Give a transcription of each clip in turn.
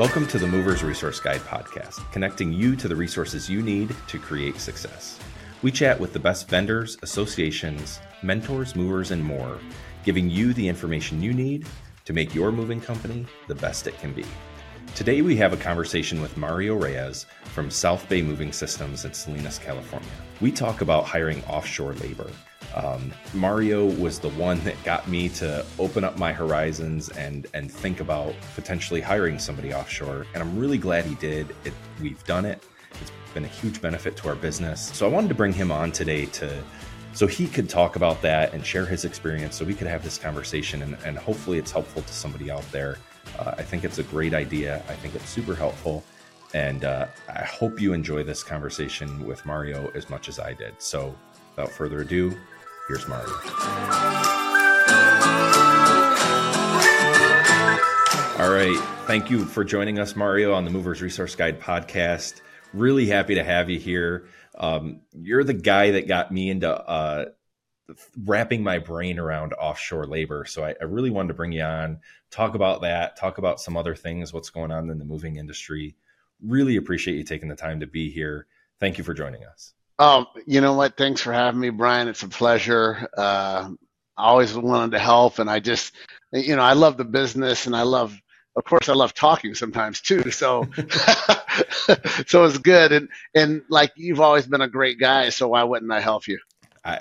Welcome to the Movers Resource Guide Podcast, connecting you to the resources you need to create success. We chat with the best vendors, associations, mentors, movers, and more, giving you the information you need to make your moving company the best it can be. Today, we have a conversation with Mario Reyes from South Bay Moving Systems in Salinas, California. We talk about hiring offshore labor. Mario was the one that got me to open up my horizons and think about potentially hiring somebody offshore. And I'm really glad he did. We've done it. It's been a huge benefit to our business. So I wanted to bring him on today so he could talk about that and share his experience so we could have this conversation. And hopefully it's helpful to somebody out there. I think it's a great idea. I think it's super helpful. And I hope you enjoy this conversation with Mario as much as I did. So without further ado, here's Mario. All right. Thank you for joining us, Mario, on the Movers Resource Guide podcast. Really happy to have you here. You're the guy that got me into wrapping my brain around offshore labor. So I really wanted to bring you on, talk about that, talk about some other things, what's going on in the moving industry. Really appreciate you taking the time to be here. Thank you for joining us. Oh, you know what? Thanks for having me, Brian. It's a pleasure. I always wanted to help. And I just, you know, I love the business and I love talking sometimes too. So, so it's good. And like, you've always been a great guy. So why wouldn't I help you? I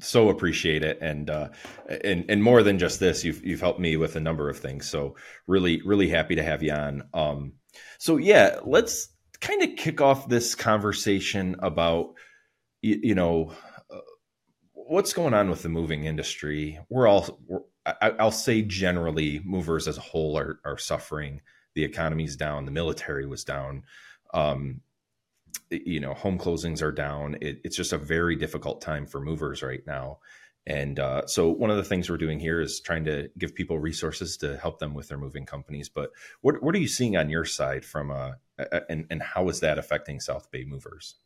so appreciate it. And more than just this, you've helped me with a number of things. So really, really happy to have you on. So yeah, let's kind of kick off this conversation about, what's going on with the moving industry. I'll say generally movers as a whole are suffering. The economy's down. The military was down. Home closings are down. It's just a very difficult time for movers right now. And so one of the things we're doing here is trying to give people resources to help them with their moving companies. But what are you seeing on your side from and how is that affecting South Bay movers?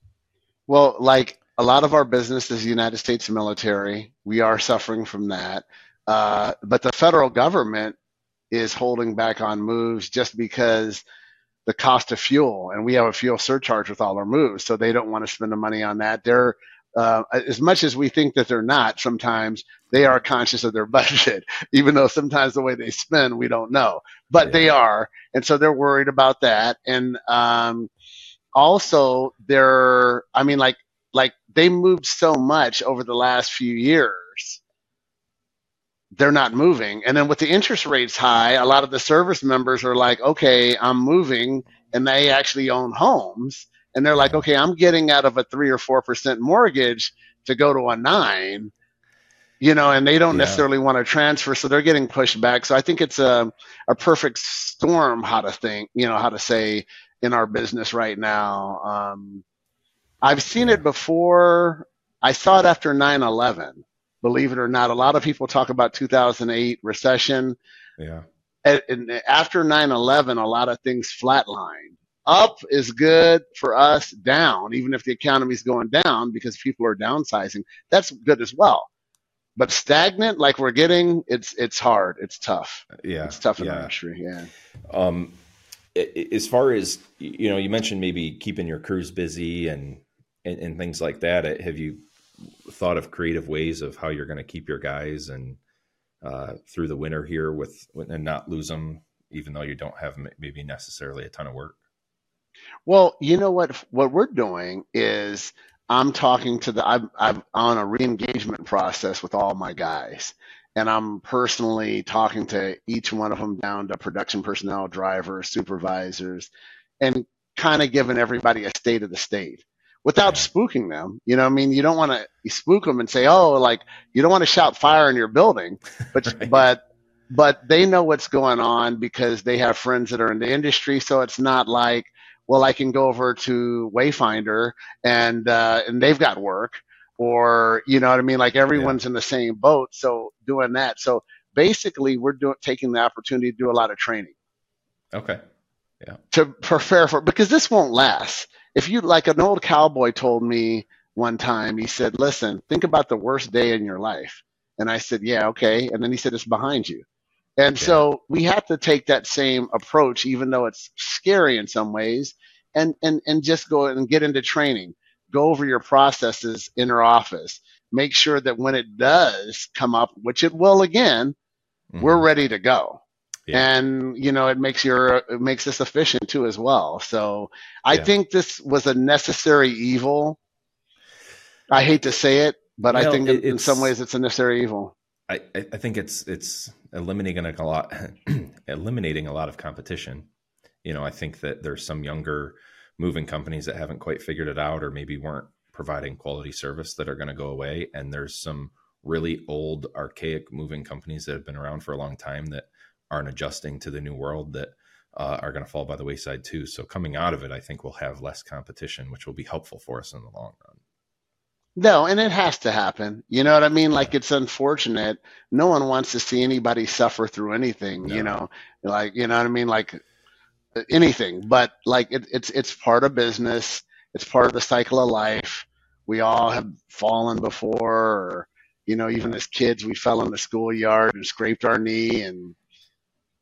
Well, like a lot of our business is the United States military. We are suffering from that. But the federal government is holding back on moves just because the cost of fuel, and we have a fuel surcharge with all our moves, so they don't want to spend the money on that. They're as much as we think that they're not, sometimes they are conscious of their budget, even though sometimes the way they spend, we don't know, but They are. And so they're worried about that. And also they moved so much over the last few years, they're not moving. And then with the interest rates high, a lot of the service members are like, okay, I'm moving, and they actually own homes. And they're like, okay, I'm getting out of a 3 or 4% mortgage to go to a 9, and they don't necessarily want to transfer, so they're getting pushed back. So I think it's a perfect storm, how to say in our business right now. I've seen it before. I saw it after 9/11. Believe it or not, a lot of people talk about 2008 recession. Yeah. And after 9/11, a lot of things flatlined. Up is good for us, down, even if the economy is going down because people are downsizing, that's good as well. But stagnant, like we're getting, it's hard. It's tough. Yeah. It's tough in our industry. Yeah. As far as, you mentioned maybe keeping your crews busy and things like that. Have you thought of creative ways of how you're going to keep your guys and through the winter here and not lose them, even though you don't have maybe necessarily a ton of work? Well, you know what we're doing is I'm talking to I'm on a re-engagement process with all my guys, and I'm personally talking to each one of them down to production personnel, drivers, supervisors, and kind of giving everybody a state of the state without spooking them. You don't want to spook them and say, you don't want to shout fire in your building, but, right. but they know what's going on because they have friends that are in the industry. So it's not like, well, I can go over to Wayfinder and they've got work, or, you know what I mean? Like everyone's in the same boat. So doing that. So basically we're taking the opportunity to do a lot of training. Okay. Yeah. To prepare for, because this won't last. If you, like an old cowboy told me one time, he said, listen, think about the worst day in your life. And I said, yeah, okay. And then he said, it's behind you. And so we have to take that same approach, even though it's scary in some ways, and just go and get into training. Go over your processes in our office. Make sure that when it does come up, which it will again, we're ready to go. Yeah. And, you know, it makes us efficient too as well. So I think this was a necessary evil. I hate to say it, but I think in some ways it's a necessary evil. I think it's eliminating a lot of competition. You know, I think that there's some younger moving companies that haven't quite figured it out, or maybe weren't providing quality service, that are going to go away. And there's some really old, archaic moving companies that have been around for a long time that aren't adjusting to the new world, that are going to fall by the wayside too. So coming out of it, I think we'll have less competition, which will be helpful for us in the long run. No, and it has to happen. You know what I mean? Like, it's unfortunate. No one wants to see anybody suffer through anything, you know, like, you know what I mean? Like anything, but like it's part of business. It's part of the cycle of life. We all have fallen before, or, you know, even as kids, we fell in the schoolyard and scraped our knee, and,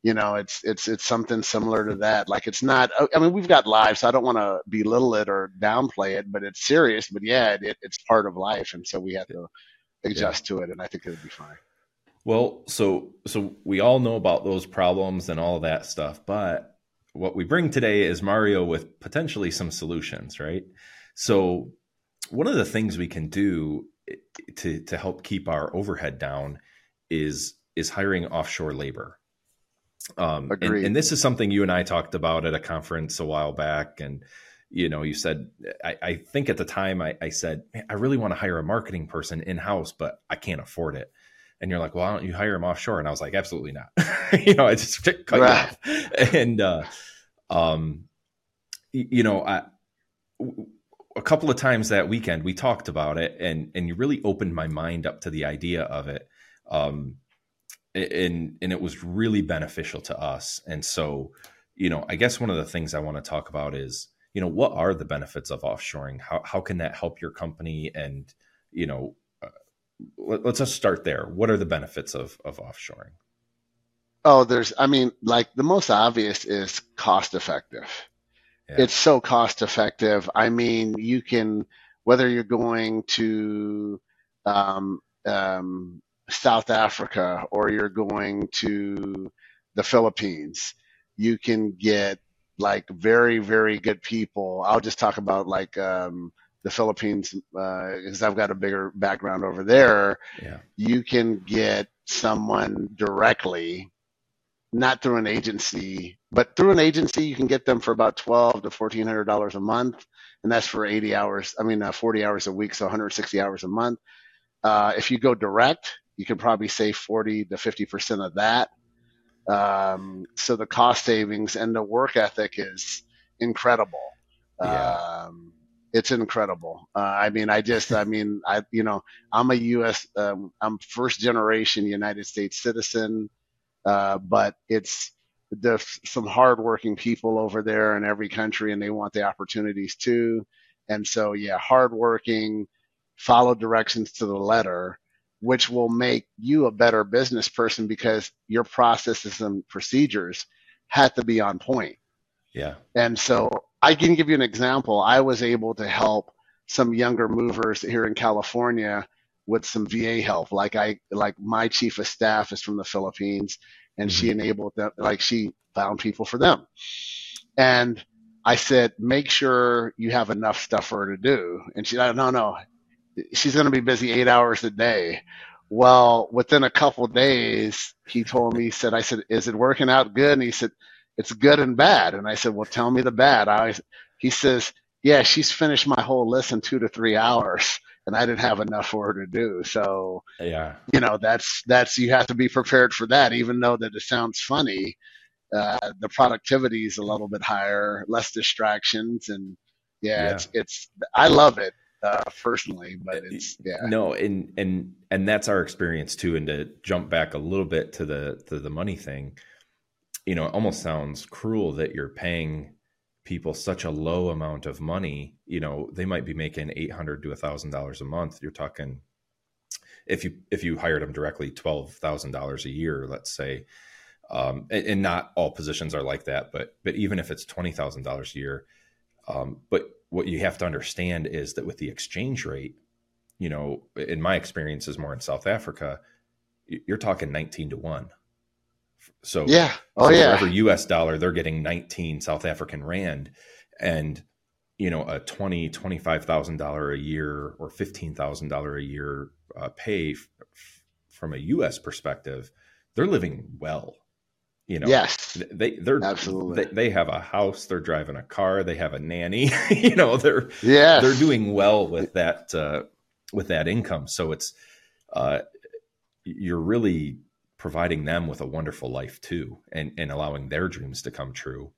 you know, it's something similar to that. Like, it's not, I mean, we've got lives, so I don't want to belittle it or downplay it, but it's serious. But yeah, it's part of life. And so we have to adjust to it. And I think it'll be fine. Well, so we all know about those problems and all that stuff, but what we bring today is Mario with potentially some solutions, right? So one of the things we can do to help keep our overhead down is hiring offshore labor. And this is something you and I talked about at a conference a while back. And, you know, you said, I think at the time I said, man, I really want to hire a marketing person in-house, but I can't afford it. And you're like, well, why don't you hire him offshore? And I was like, absolutely not. You know, I just cut you off. And, you know, a couple of times that weekend we talked about it, and you really opened my mind up to the idea of it. And it was really beneficial to us. And so, you know, I guess one of the things I want to talk about is, you know, what are the benefits of offshoring? How can that help your company? And, you know, let's just start there. What are the benefits of offshoring? Oh, the most obvious is cost effective. Yeah. It's so cost effective. I mean, you can, whether you're going to, South Africa, or you're going to the Philippines, you can get like very, very good people. I'll just talk about like the Philippines because I've got a bigger background over there. Yeah. You can get someone directly, not through an agency, but through an agency, you can get them for about $1,200 to $1,400 a month. And that's for 40 hours a week. So 160 hours a month. If you go direct, you can probably save 40 to 50% of that. So the cost savings and the work ethic is incredible. Yeah. It's incredible. I'm a U.S. I'm first generation United States citizen, but there's some hardworking people over there in every country, and they want the opportunities too. And so, yeah, hardworking, follow directions to the letter, which will make you a better business person because your processes and procedures had to be on point. Yeah. And so I can give you an example. I was able to help some younger movers here in California with some VA help. Like my chief of staff is from the Philippines, and she enabled them, like she found people for them. And I said, make sure you have enough stuff for her to do. And she said, no. She's going to be busy 8 hours a day. Well, within a couple of days, he told me, I said, is it working out good? And he said, it's good and bad. And I said, well, tell me the bad. He says, yeah, she's finished my whole list in 2 to 3 hours, and I didn't have enough for her to do. So, yeah, you know, that's, you have to be prepared for that, even though that it sounds funny. The productivity is a little bit higher, less distractions. And I love it. Personally, but it's and that's our experience too. And to jump back a little bit to the money thing, you know, it almost sounds cruel that you're paying people such a low amount of money. You know, they might be making $800 to $1,000 a month. You're talking, if you hired them directly, $12,000 a year, let's say. And not all positions are like that, but even if it's $20,000 a year, but what you have to understand is that with the exchange rate, you know, in my experience is more in South Africa, you're talking 19-1. So yeah, every US dollar, they're getting 19 South African rand, and you know, a $20,000-$25,000 a year or $15,000 a year pay from a US perspective, they're living well. You know, yes, they're absolutely, they have a house, they're driving a car, they have a nanny, you know, they're doing well with that income. So it's, you're really providing them with a wonderful life too, and allowing their dreams to come true,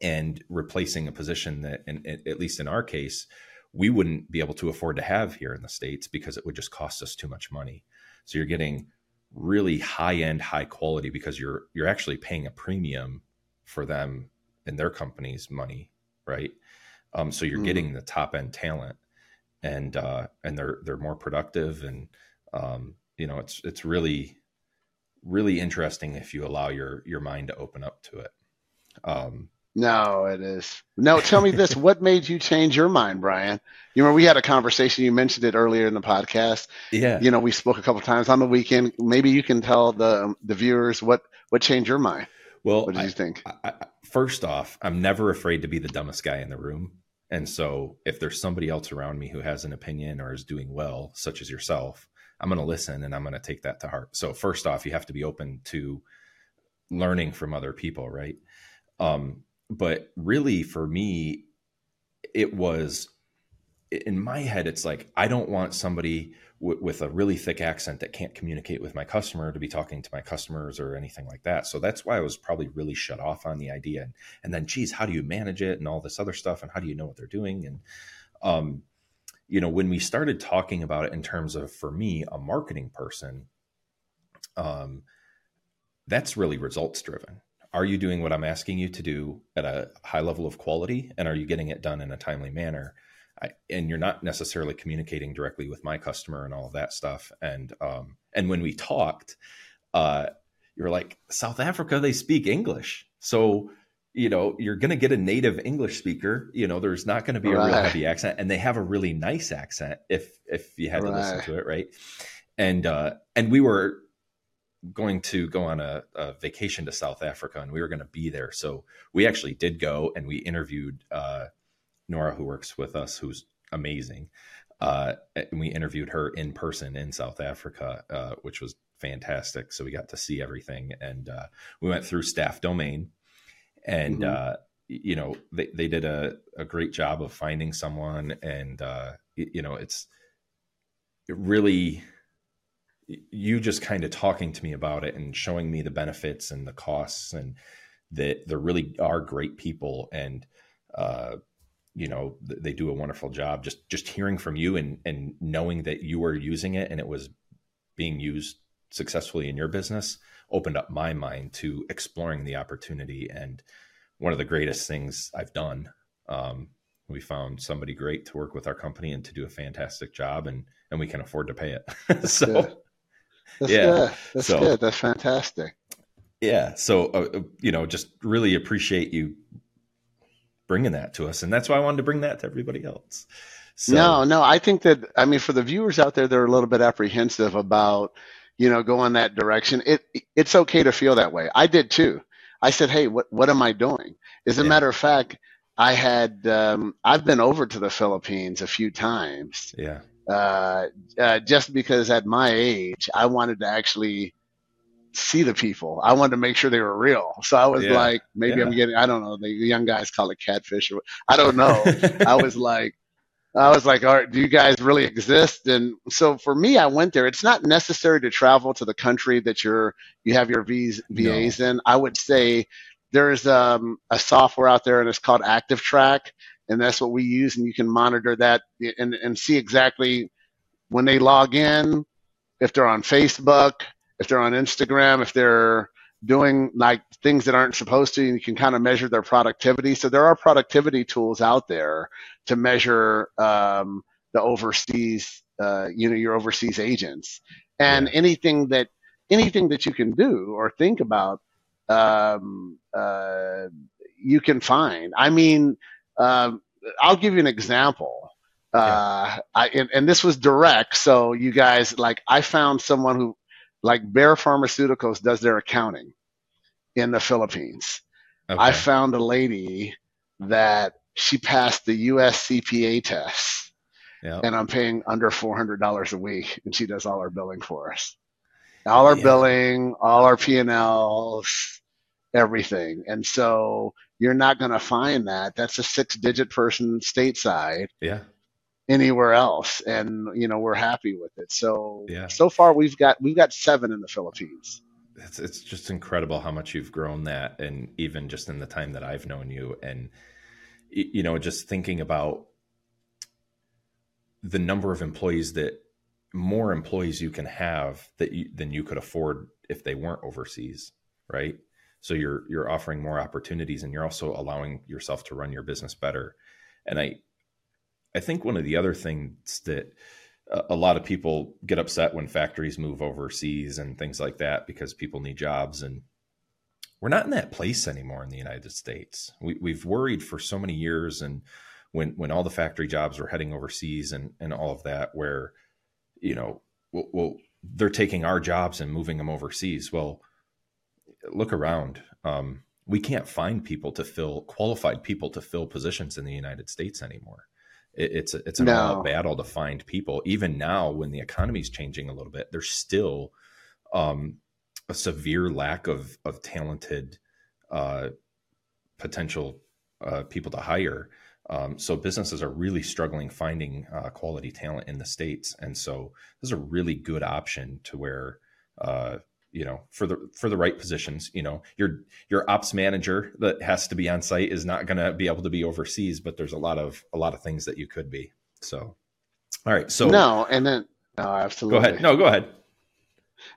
and replacing a position that, and at least in our case, we wouldn't be able to afford to have here in the States because it would just cost us too much money. So you're getting really high-end, high quality, because you're actually paying a premium for them and their company's money, right? So you're getting the top-end talent, and they're more productive, and you know, it's really, really interesting if you allow your mind to open up to it. No, it is. Now, tell me this. What made you change your mind, Brian? You remember we had a conversation. You mentioned it earlier in the podcast. Yeah. You know, we spoke a couple of times on the weekend. Maybe you can tell the viewers what changed your mind. Well, what did you think? First off, I'm never afraid to be the dumbest guy in the room. And so if there's somebody else around me who has an opinion or is doing well, such as yourself, I'm going to listen and I'm going to take that to heart. So first off, you have to be open to learning from other people, right? But really for me, it was in my head, it's like, I don't want somebody with a really thick accent that can't communicate with my customer to be talking to my customers or anything like that. So that's why I was probably really shut off on the idea. And then, geez, how do you manage it and all this other stuff? And how do you know what they're doing? And, you know, when we started talking about it in terms of, for me, a marketing person, that's really results driven. Are you doing what I'm asking you to do at a high level of quality? And are you getting it done in a timely manner? And you're not necessarily communicating directly with my customer and all of that stuff. And when we talked, you're like, South Africa, they speak English. So, you know, you're going to get a native English speaker. You know, there's not going to be a real heavy accent, and they have a really nice accent if you had to listen to it. Right. And we were going to go on a vacation to South Africa, and we were going to be there. So we actually did go, and we interviewed Nora, who works with us, who's amazing. And we interviewed her in person in South Africa, which was fantastic. So we got to see everything, and we went through Staff Domain, and you know, they did a great job of finding someone, and you know, it really, you just kind of talking to me about it and showing me the benefits and the costs, and that there really are great people, and you know, they do a wonderful job. Just hearing from you and knowing that you were using it and it was being used successfully in your business opened up my mind to exploring the opportunity. And one of the greatest things I've done, we found somebody great to work with our company and to do a fantastic job, and we can afford to pay it. So. Yeah. That's good. That's fantastic. Yeah. So, you know, just really appreciate you bringing that to us. And that's why I wanted to bring that to everybody else. So, no, I think that, I mean, for the viewers out there, they're a little bit apprehensive about, you know, going that direction. It's okay to feel that way. I did too. I said, hey, what am I doing? As a matter of fact, I had, I've been over to the Philippines a few times. Yeah. Just because at my age, I wanted to actually see the people. I wanted to make sure they were real. So I was like, maybe I'm getting, I don't know, the young guys call it catfish, or I don't know. I was like, all right, do you guys really exist? And so for me, I went there. It's not necessary to travel to the country that you have your VAs in. I would say there's a software out there, and it's called ActiveTrack. And that's what we use, and you can monitor that and see exactly when they log in, if they're on Facebook, if they're on Instagram, if they're doing like things that aren't supposed to, and you can kind of measure their productivity. So there are productivity tools out there to measure the overseas, you know, your overseas agents, and anything that you can do or think about you can find. I mean, I'll give you an example. And this was direct. So you guys, like, I found someone who, like, Bear Pharmaceuticals does their accounting in the Philippines. Okay. I found a lady that she passed the U.S. CPA test, and I'm paying under $400 a week, and she does all our billing for us. All our billing, all our P&Ls, everything. And so you're not going to find that. That's a 6-digit person stateside anywhere else. And, you know, we're happy with it. So, so far we've got 7 in the Philippines. It's just incredible how much you've grown that. And even just in the time that I've known you, and, you know, just thinking about the number of employees that more employees you can have that than you could afford if they weren't overseas. Right. So you're offering more opportunities, and you're also allowing yourself to run your business better. And I think one of the other things that a lot of people get upset when factories move overseas and things like that, because people need jobs, and we're not in that place anymore in the United States. We've worried for so many years, and when all the factory jobs were heading overseas and all of that, where, you know, well, they're taking our jobs and moving them overseas. Well, look around. We can't find people to fill, qualified people to fill positions in the United States anymore. It's an all-out battle to find people. Even now, when the economy is changing a little bit, there's still a severe lack of talented potential people to hire. So businesses are really struggling finding quality talent in the States. And so this is a really good option to where, you know, for the right positions, you know, your ops manager that has to be on site is not going to be able to be overseas, but there's a lot of things that you could be. So, all right. So absolutely. Go ahead.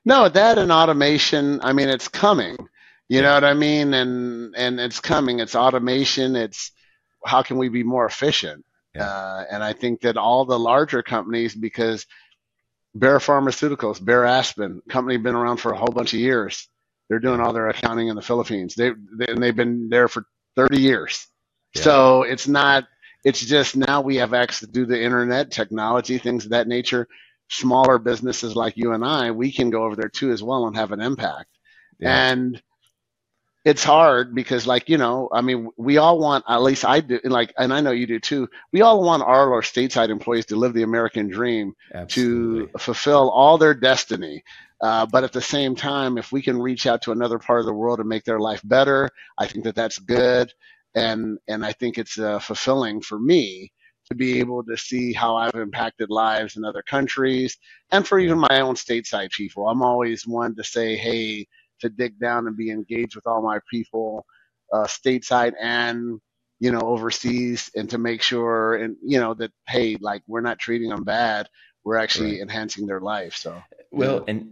No, that and automation. I mean, it's coming, you know what I mean? And it's coming, it's automation. It's, how can we be more efficient? And I think that all the larger companies, because Bear Pharmaceuticals, Bear Aspen, company been around for a whole bunch of years. They're doing all their accounting in the Philippines. They've been there for 30 years. Yeah. So it's just now we have access to the internet, technology, things of that nature. Smaller businesses like you and I, we can go over there too as well and have an impact. Yeah. And it's hard because, like, you know, I mean, we all want, at least I do, like, and I know you do too, we all want our stateside employees to live the American dream. Absolutely. To fulfill all their destiny. But at the same time, if we can reach out to another part of the world and make their life better, I think that that's good. And I think it's fulfilling for me to be able to see how I've impacted lives in other countries, and for even my own stateside people. I'm always one to say, hey, to dig down and be engaged with all my people stateside and, you know, overseas, and to make sure, and, you know, that, hey, like, we're not treating them bad. We're actually enhancing their life. So, well, and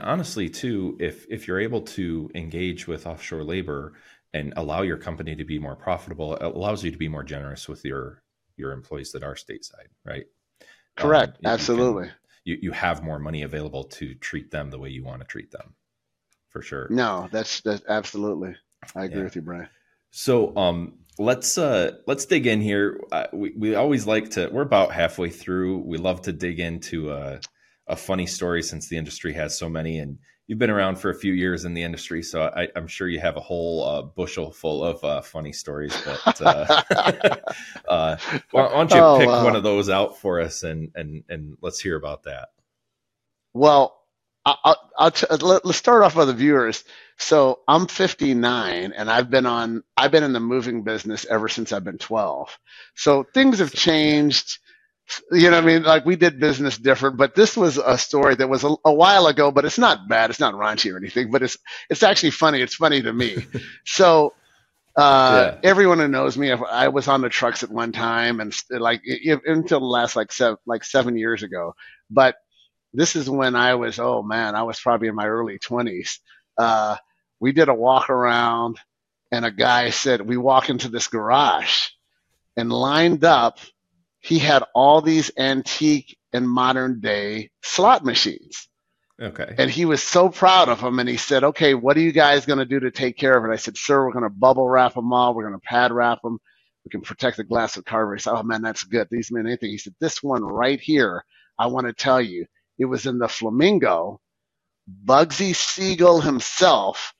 honestly too, if you're able to engage with offshore labor and allow your company to be more profitable, it allows you to be more generous with your employees that are stateside, right? Correct. Absolutely. You have more money available to treat them the way you want to treat them. For sure. No, that's absolutely. I agree with you, Brian. So let's dig in here. We always like to. We're about halfway through. We love to dig into a funny story, since the industry has so many. And you've been around for a few years in the industry, so I'm sure you have a whole bushel full of funny stories. But why don't you pick one of those out for us, and let's hear about that. Well. Let's start off with the viewers. So I'm 59, and I've been in the moving business ever since I've been 12. So things have changed. You know what I mean? Like, we did business different, but this was a story that was a while ago, but it's not bad. It's not raunchy or anything, but it's actually funny. It's funny to me. So everyone who knows me, I was on the trucks at one time, and like until the last, like, 7 years ago, but this is when I was probably in my early 20s. We did a walk around, and a guy said, we walk into this garage, and lined up, he had all these antique and modern day slot machines. Okay. And he was so proud of them. And he said, okay, what are you guys going to do to take care of it? I said, sure, we're going to bubble wrap them all. We're going to pad wrap them. We can protect the glass of cardboard. He said, oh, man, that's good. These mean anything. He said, this one right here, I want to tell you, it was in the Flamingo. Bugsy Siegel himself,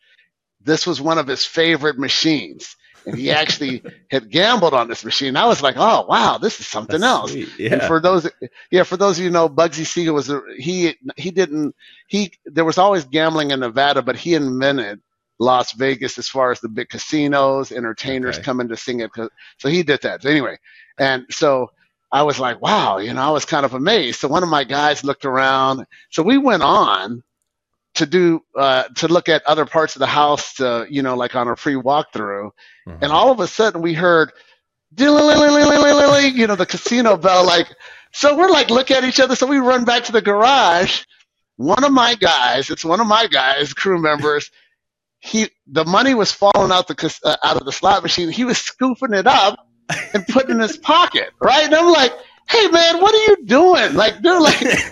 this was one of his favorite machines. And he actually had gambled on this machine. I was like, oh, wow, this is something else. Yeah. And for those of you who know, Bugsy Siegel was, there was always gambling in Nevada, but he invented Las Vegas as far as the big casinos, entertainers coming to sing it. So he did that. So anyway, and so I was like, wow, I was kind of amazed. So one of my guys looked around. So we went on to do, to look at other parts of the house, like on a free walkthrough. Mm-hmm. And all of a sudden we heard, the casino bell, so we're like, look at each other. So we run back to the garage. One of my guys, crew members, the money was falling out of the slot machine. He was scooping it up and putting it in his pocket. Right. And I'm like, hey man, what are you doing?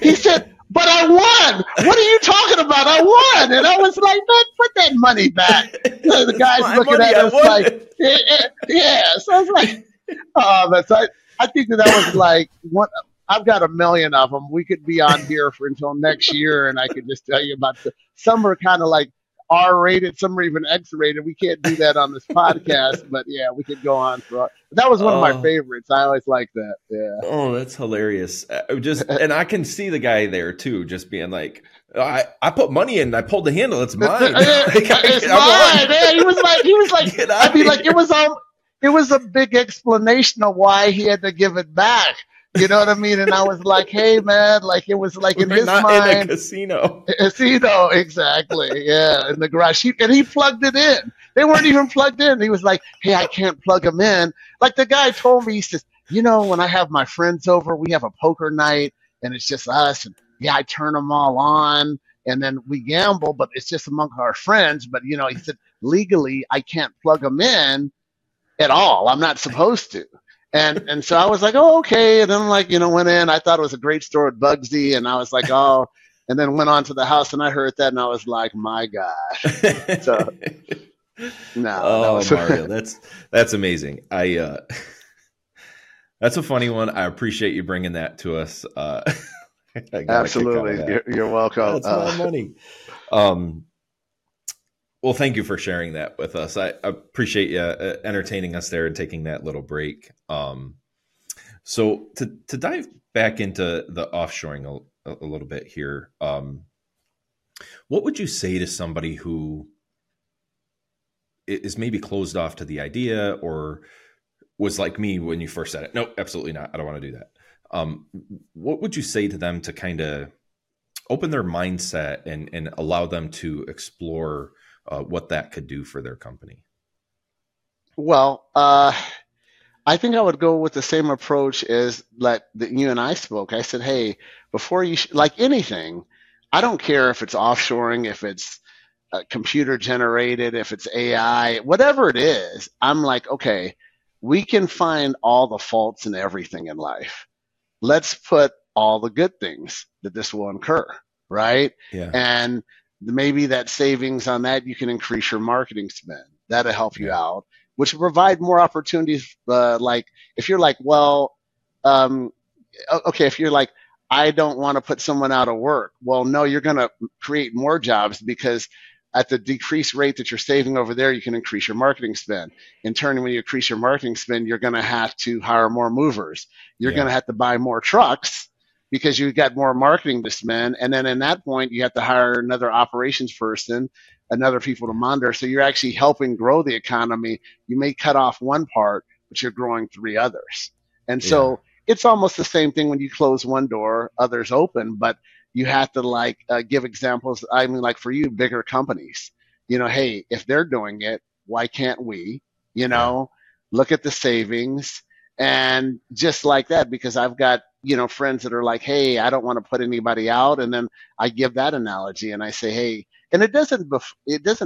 He said, but I won. What are you talking about? I won. And I was like, man, put that money back. So the guy's looking at us like, yeah. So I was like, oh, that's, I think that was like, one, I've got 1 million of them. We could be on here for until next year. And I could just tell you about some are kind of like R-rated, some are even X-rated. We can't do that on this podcast, but yeah, we could go on for. That was one of my favorites. I always like that. Yeah. Oh, that's hilarious. And I can see the guy there too, just being like, I put money in, I pulled the handle. It's mine. It's mine. Yeah, he was like, I'd be like, it was a big explanation of why he had to give it back. You know what I mean? And I was like, hey, man, it was like in his mind. Not in a casino. Casino, exactly. Yeah, in the garage. He plugged it in. They weren't even plugged in. He was like, hey, I can't plug them in. Like the guy told me, he says, when I have my friends over, we have a poker night, and it's just us. And yeah, I turn them all on, and then we gamble, but it's just among our friends. But, he said, legally, I can't plug them in at all. I'm not supposed to. And so I was like, oh, okay. And then went in. I thought it was a great store at Bugsy. And I was like, oh. And then went on to the house and I heard that and I was like, my God. So, no. Oh, that Mario, that's amazing. That's a funny one. I appreciate you bringing that to us. Absolutely. You're welcome. That's my money. Well, thank you for sharing that with us. I appreciate you entertaining us there and taking that little break. So to dive back into the offshoring a little bit here, what would you say to somebody who is maybe closed off to the idea or was like me when you first said it? No, absolutely not. I don't want to do that. What would you say to them to kind of open their mindset and allow them to explore what that could do for their company? Well, I think I would go with the same approach as that you and I spoke. I said, hey, before you, like anything, I don't care if it's offshoring, if it's computer generated, if it's AI, whatever it is, I'm like, okay, we can find all the faults in everything in life. Let's put all the good things that this will incur, right? Yeah. And maybe that savings on that, you can increase your marketing spend. That'll help you out, which will provide more opportunities. If you're like, I don't want to put someone out of work. Well, no, you're going to create more jobs because at the decreased rate that you're saving over there, you can increase your marketing spend. In turn, when you increase your marketing spend, you're going to have to hire more movers. You're going to have to buy more trucks, because you've got more marketing to spend. And then in that point, you have to hire another operations person, another people to monitor. So you're actually helping grow the economy. You may cut off one part, but you're growing three others. And so it's almost the same thing when you close one door, others open, but you have to give examples. I mean, for you, bigger companies, hey, if they're doing it, why can't we, look at the savings and just like that, because I've got, friends that are like, hey, I don't want to put anybody out. And then I give that analogy and I say, hey, and it doesn't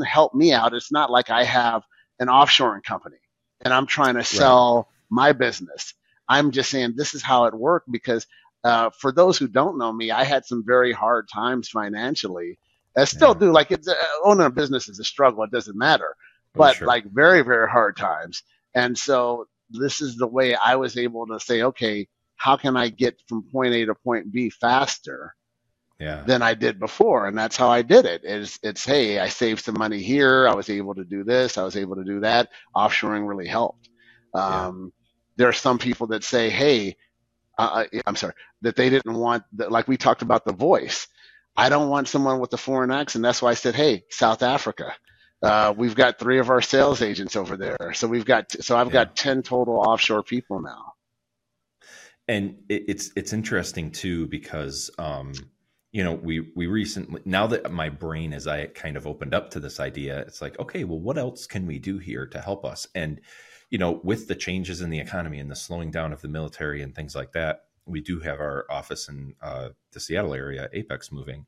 help me out. It's not like I have an offshoring company and I'm trying to sell my business. I'm just saying this is how it worked because For those who don't know me, I had some very hard times financially. I still do. Like, it's, owning a business is a struggle. It doesn't matter. But like very, very hard times. And so this is the way I was able to say, okay, how can I get from point A to point B faster than I did before? And that's how I did it. It's, hey, I saved some money here. I was able to do this. I was able to do that. Offshoring really helped. There are some people that say, hey, I'm sorry, that they didn't want, like we talked about the voice. I don't want someone with a foreign accent. That's why I said, hey, South Africa. We've got 3 of our sales agents over there. So we've got, I've got 10 total offshore people now. And it's interesting too, because, you know, we recently, now that my brain, as I kind of opened up to this idea, it's like, okay, well, what else can we do here to help us? And, you know, with the changes in the economy and the slowing down of the military and things like that, we do have our office in the Seattle area, Apex Moving.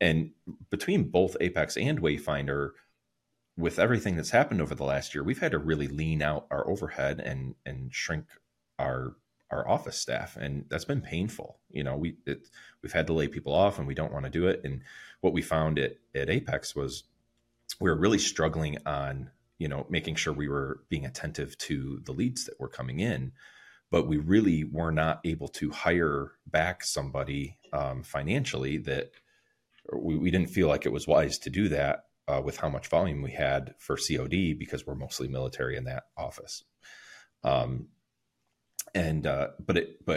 And between both Apex and Wayfinder, with everything that's happened over the last year, we've had to really lean out our overhead and shrink our office staff. And that's been painful. You know, we've had to lay people off, and we don't want to do it. And what we found at Apex was we were really struggling on, you know, making sure we were being attentive to the leads that were coming in, but we really were not able to hire back somebody financially that we didn't feel like it was wise to do that. With how much volume we had for COD, because we're mostly military in that office. But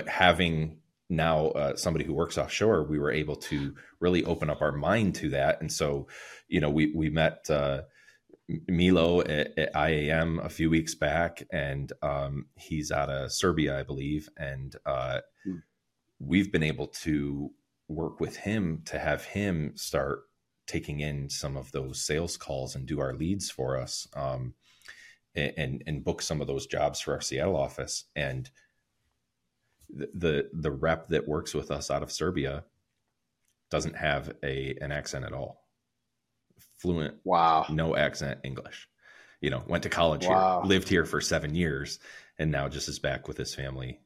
having now somebody who works offshore, we were able to really open up our mind to that. And so, you know, we met Milo at IAM a few weeks back, and he's out of Serbia, I believe. And we've been able to work with him to have him start taking in some of those sales calls and do our leads for us, and book some of those jobs for our Seattle office. And the rep that works with us out of Serbia doesn't have an accent at all. Fluent, no accent English. You know, went to college here, lived here for 7 years, and now just is back with his family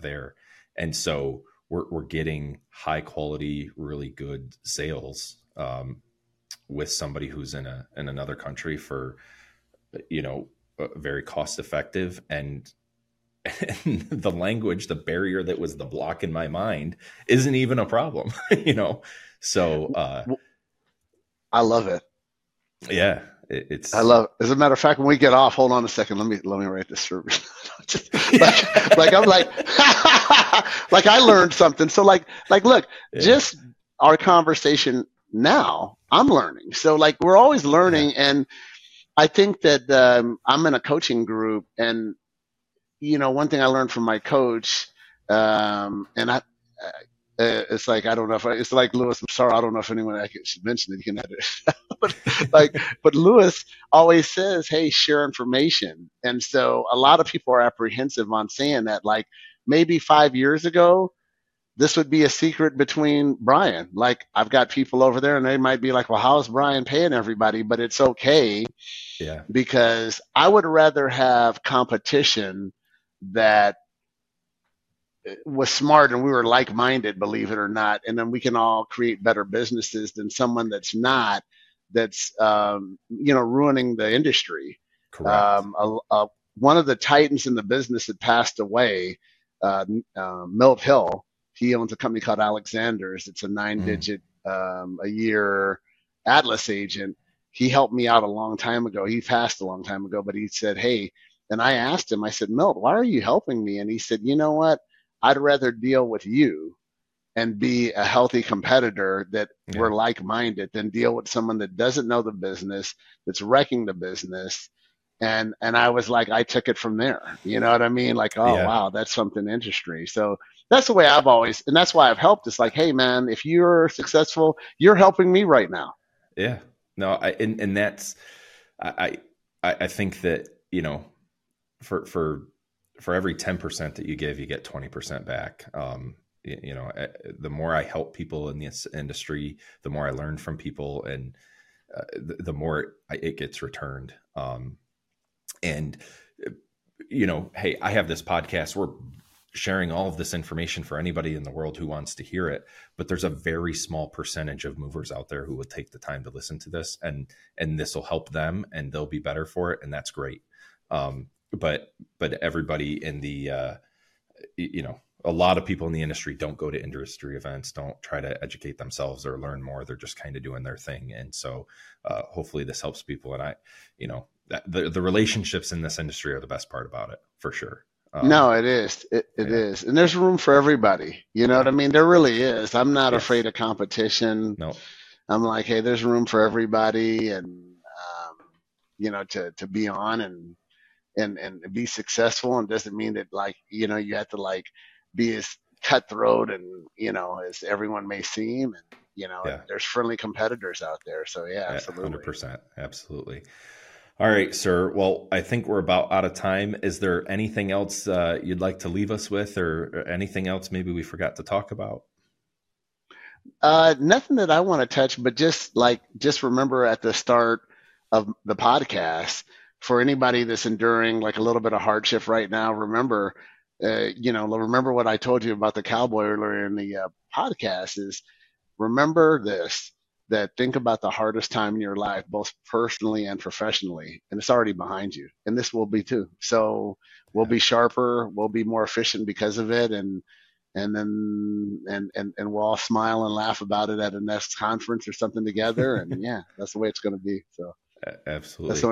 there. And so we're getting high quality, really good sales with somebody who's in another country for, you know, very cost effective. And the language, the barrier that was the block in my mind isn't even a problem, you know? So, I love it. Yeah. As a matter of fact, when we get off, hold on a second. Let me write this for I'm like, like I learned something. So like, look, just our conversation, now I'm learning. So like, we're always learning. And I think that I'm in a coaching group, and, you know, one thing I learned from my coach, and I, it's like, I don't know if it's like Lewis, I'm sorry, I don't know if anyone should mention it, you can edit it. but Lewis always says, hey, share information. And so a lot of people are apprehensive on saying that, like maybe 5 years ago, this would be a secret between Brian. Like, I've got people over there and they might be like, well, how's Brian paying everybody? But it's okay, because I would rather have competition that was smart and we were like-minded, believe it or not. And then we can all create better businesses than someone that's not, that's, you know, ruining the industry. Correct. One of the titans in the business that passed away, Milt Hill. He owns a company called Alexander's. It's a 9-digit a year Atlas agent. He helped me out a long time ago. He passed a long time ago, but he said, hey, and I asked him, I said, Milt, why are you helping me? And he said, you know what? I'd rather deal with you and be a healthy competitor that we're like-minded than deal with someone that doesn't know the business, that's wrecking the business. And I was like, I took it from there. You know what I mean? Like, oh, wow, that's something industry. So that's the way I've always, and that's why I've helped. It's like, hey, man, if you're successful, you're helping me right now. Yeah. No, and that's, I think that, you know, for every 10% that you give, you get 20% back. You know, the more I help people in this industry, the more I learn from people, and the more it gets returned. And, you know, hey, I have this podcast. We're sharing all of this information for anybody in the world who wants to hear it. But there's a very small percentage of movers out there who will take the time to listen to this, and this will help them and they'll be better for it. And that's great. But everybody in the, a lot of people in the industry don't go to industry events, don't try to educate themselves or learn more. They're just kind of doing their thing. And so hopefully this helps people. And the relationships in this industry are the best part about it, for sure. It is. And there's room for everybody. You know what I mean? There really is. I'm not afraid of competition. No. I'm like, hey, there's room for everybody, and, to be on and be successful. And doesn't mean that, like, you have to like be as cutthroat and, as everyone may seem. And, there's friendly competitors out there. So absolutely. 100%. Absolutely. All right, sir. Well, I think we're about out of time. Is there anything else you'd like to leave us with, or anything else maybe we forgot to talk about? Nothing that I want to touch, but just remember at the start of the podcast, for anybody that's enduring like a little bit of hardship right now, remember what I told you about the cowboy earlier in the podcast is, remember this. That think about the hardest time in your life, both personally and professionally, and it's already behind you. And this will be too. So we'll be sharper, we'll be more efficient because of it. And then we'll all smile and laugh about it at the next conference or something together. And that's the way it's going to be. So absolutely. That's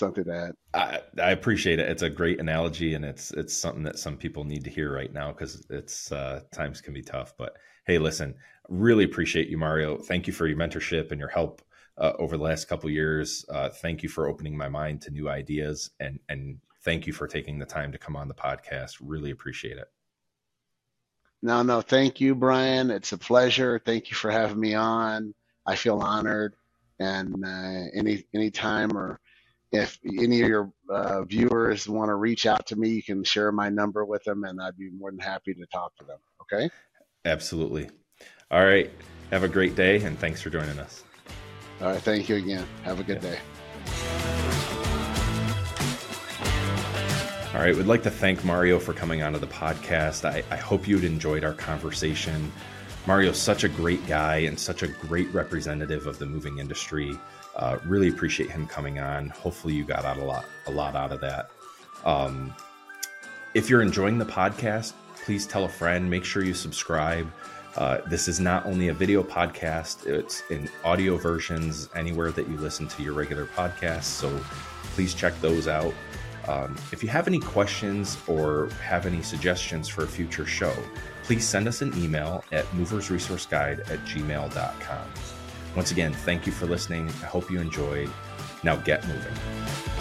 something to add. I appreciate it. It's a great analogy, and it's something that some people need to hear right now, because it's times can be tough, but hey, listen, really appreciate you, Mario. Thank you for your mentorship and your help over the last couple of years. Thank you for opening my mind to new ideas, and thank you for taking the time to come on the podcast. Really appreciate it. No, thank you, Brian. It's a pleasure. Thank you for having me on. I feel honored. And any time, or if any of your viewers want to reach out to me, you can share my number with them, and I'd be more than happy to talk to them. Okay. Absolutely. All right. Have a great day, and thanks for joining us. All right. Thank you again. Have a good day. All right. We'd like to thank Mario for coming onto the podcast. I hope you'd enjoyed our conversation. Mario's such a great guy and such a great representative of the moving industry. Really appreciate him coming on. Hopefully you got a lot out of that. If you're enjoying the podcast, please tell a friend, make sure you subscribe. This is not only a video podcast, it's in audio versions anywhere that you listen to your regular podcasts. So please check those out. If you have any questions or have any suggestions for a future show, please send us an email at moversresourceguide@gmail.com. Once again, thank you for listening. I hope you enjoyed. Now get moving.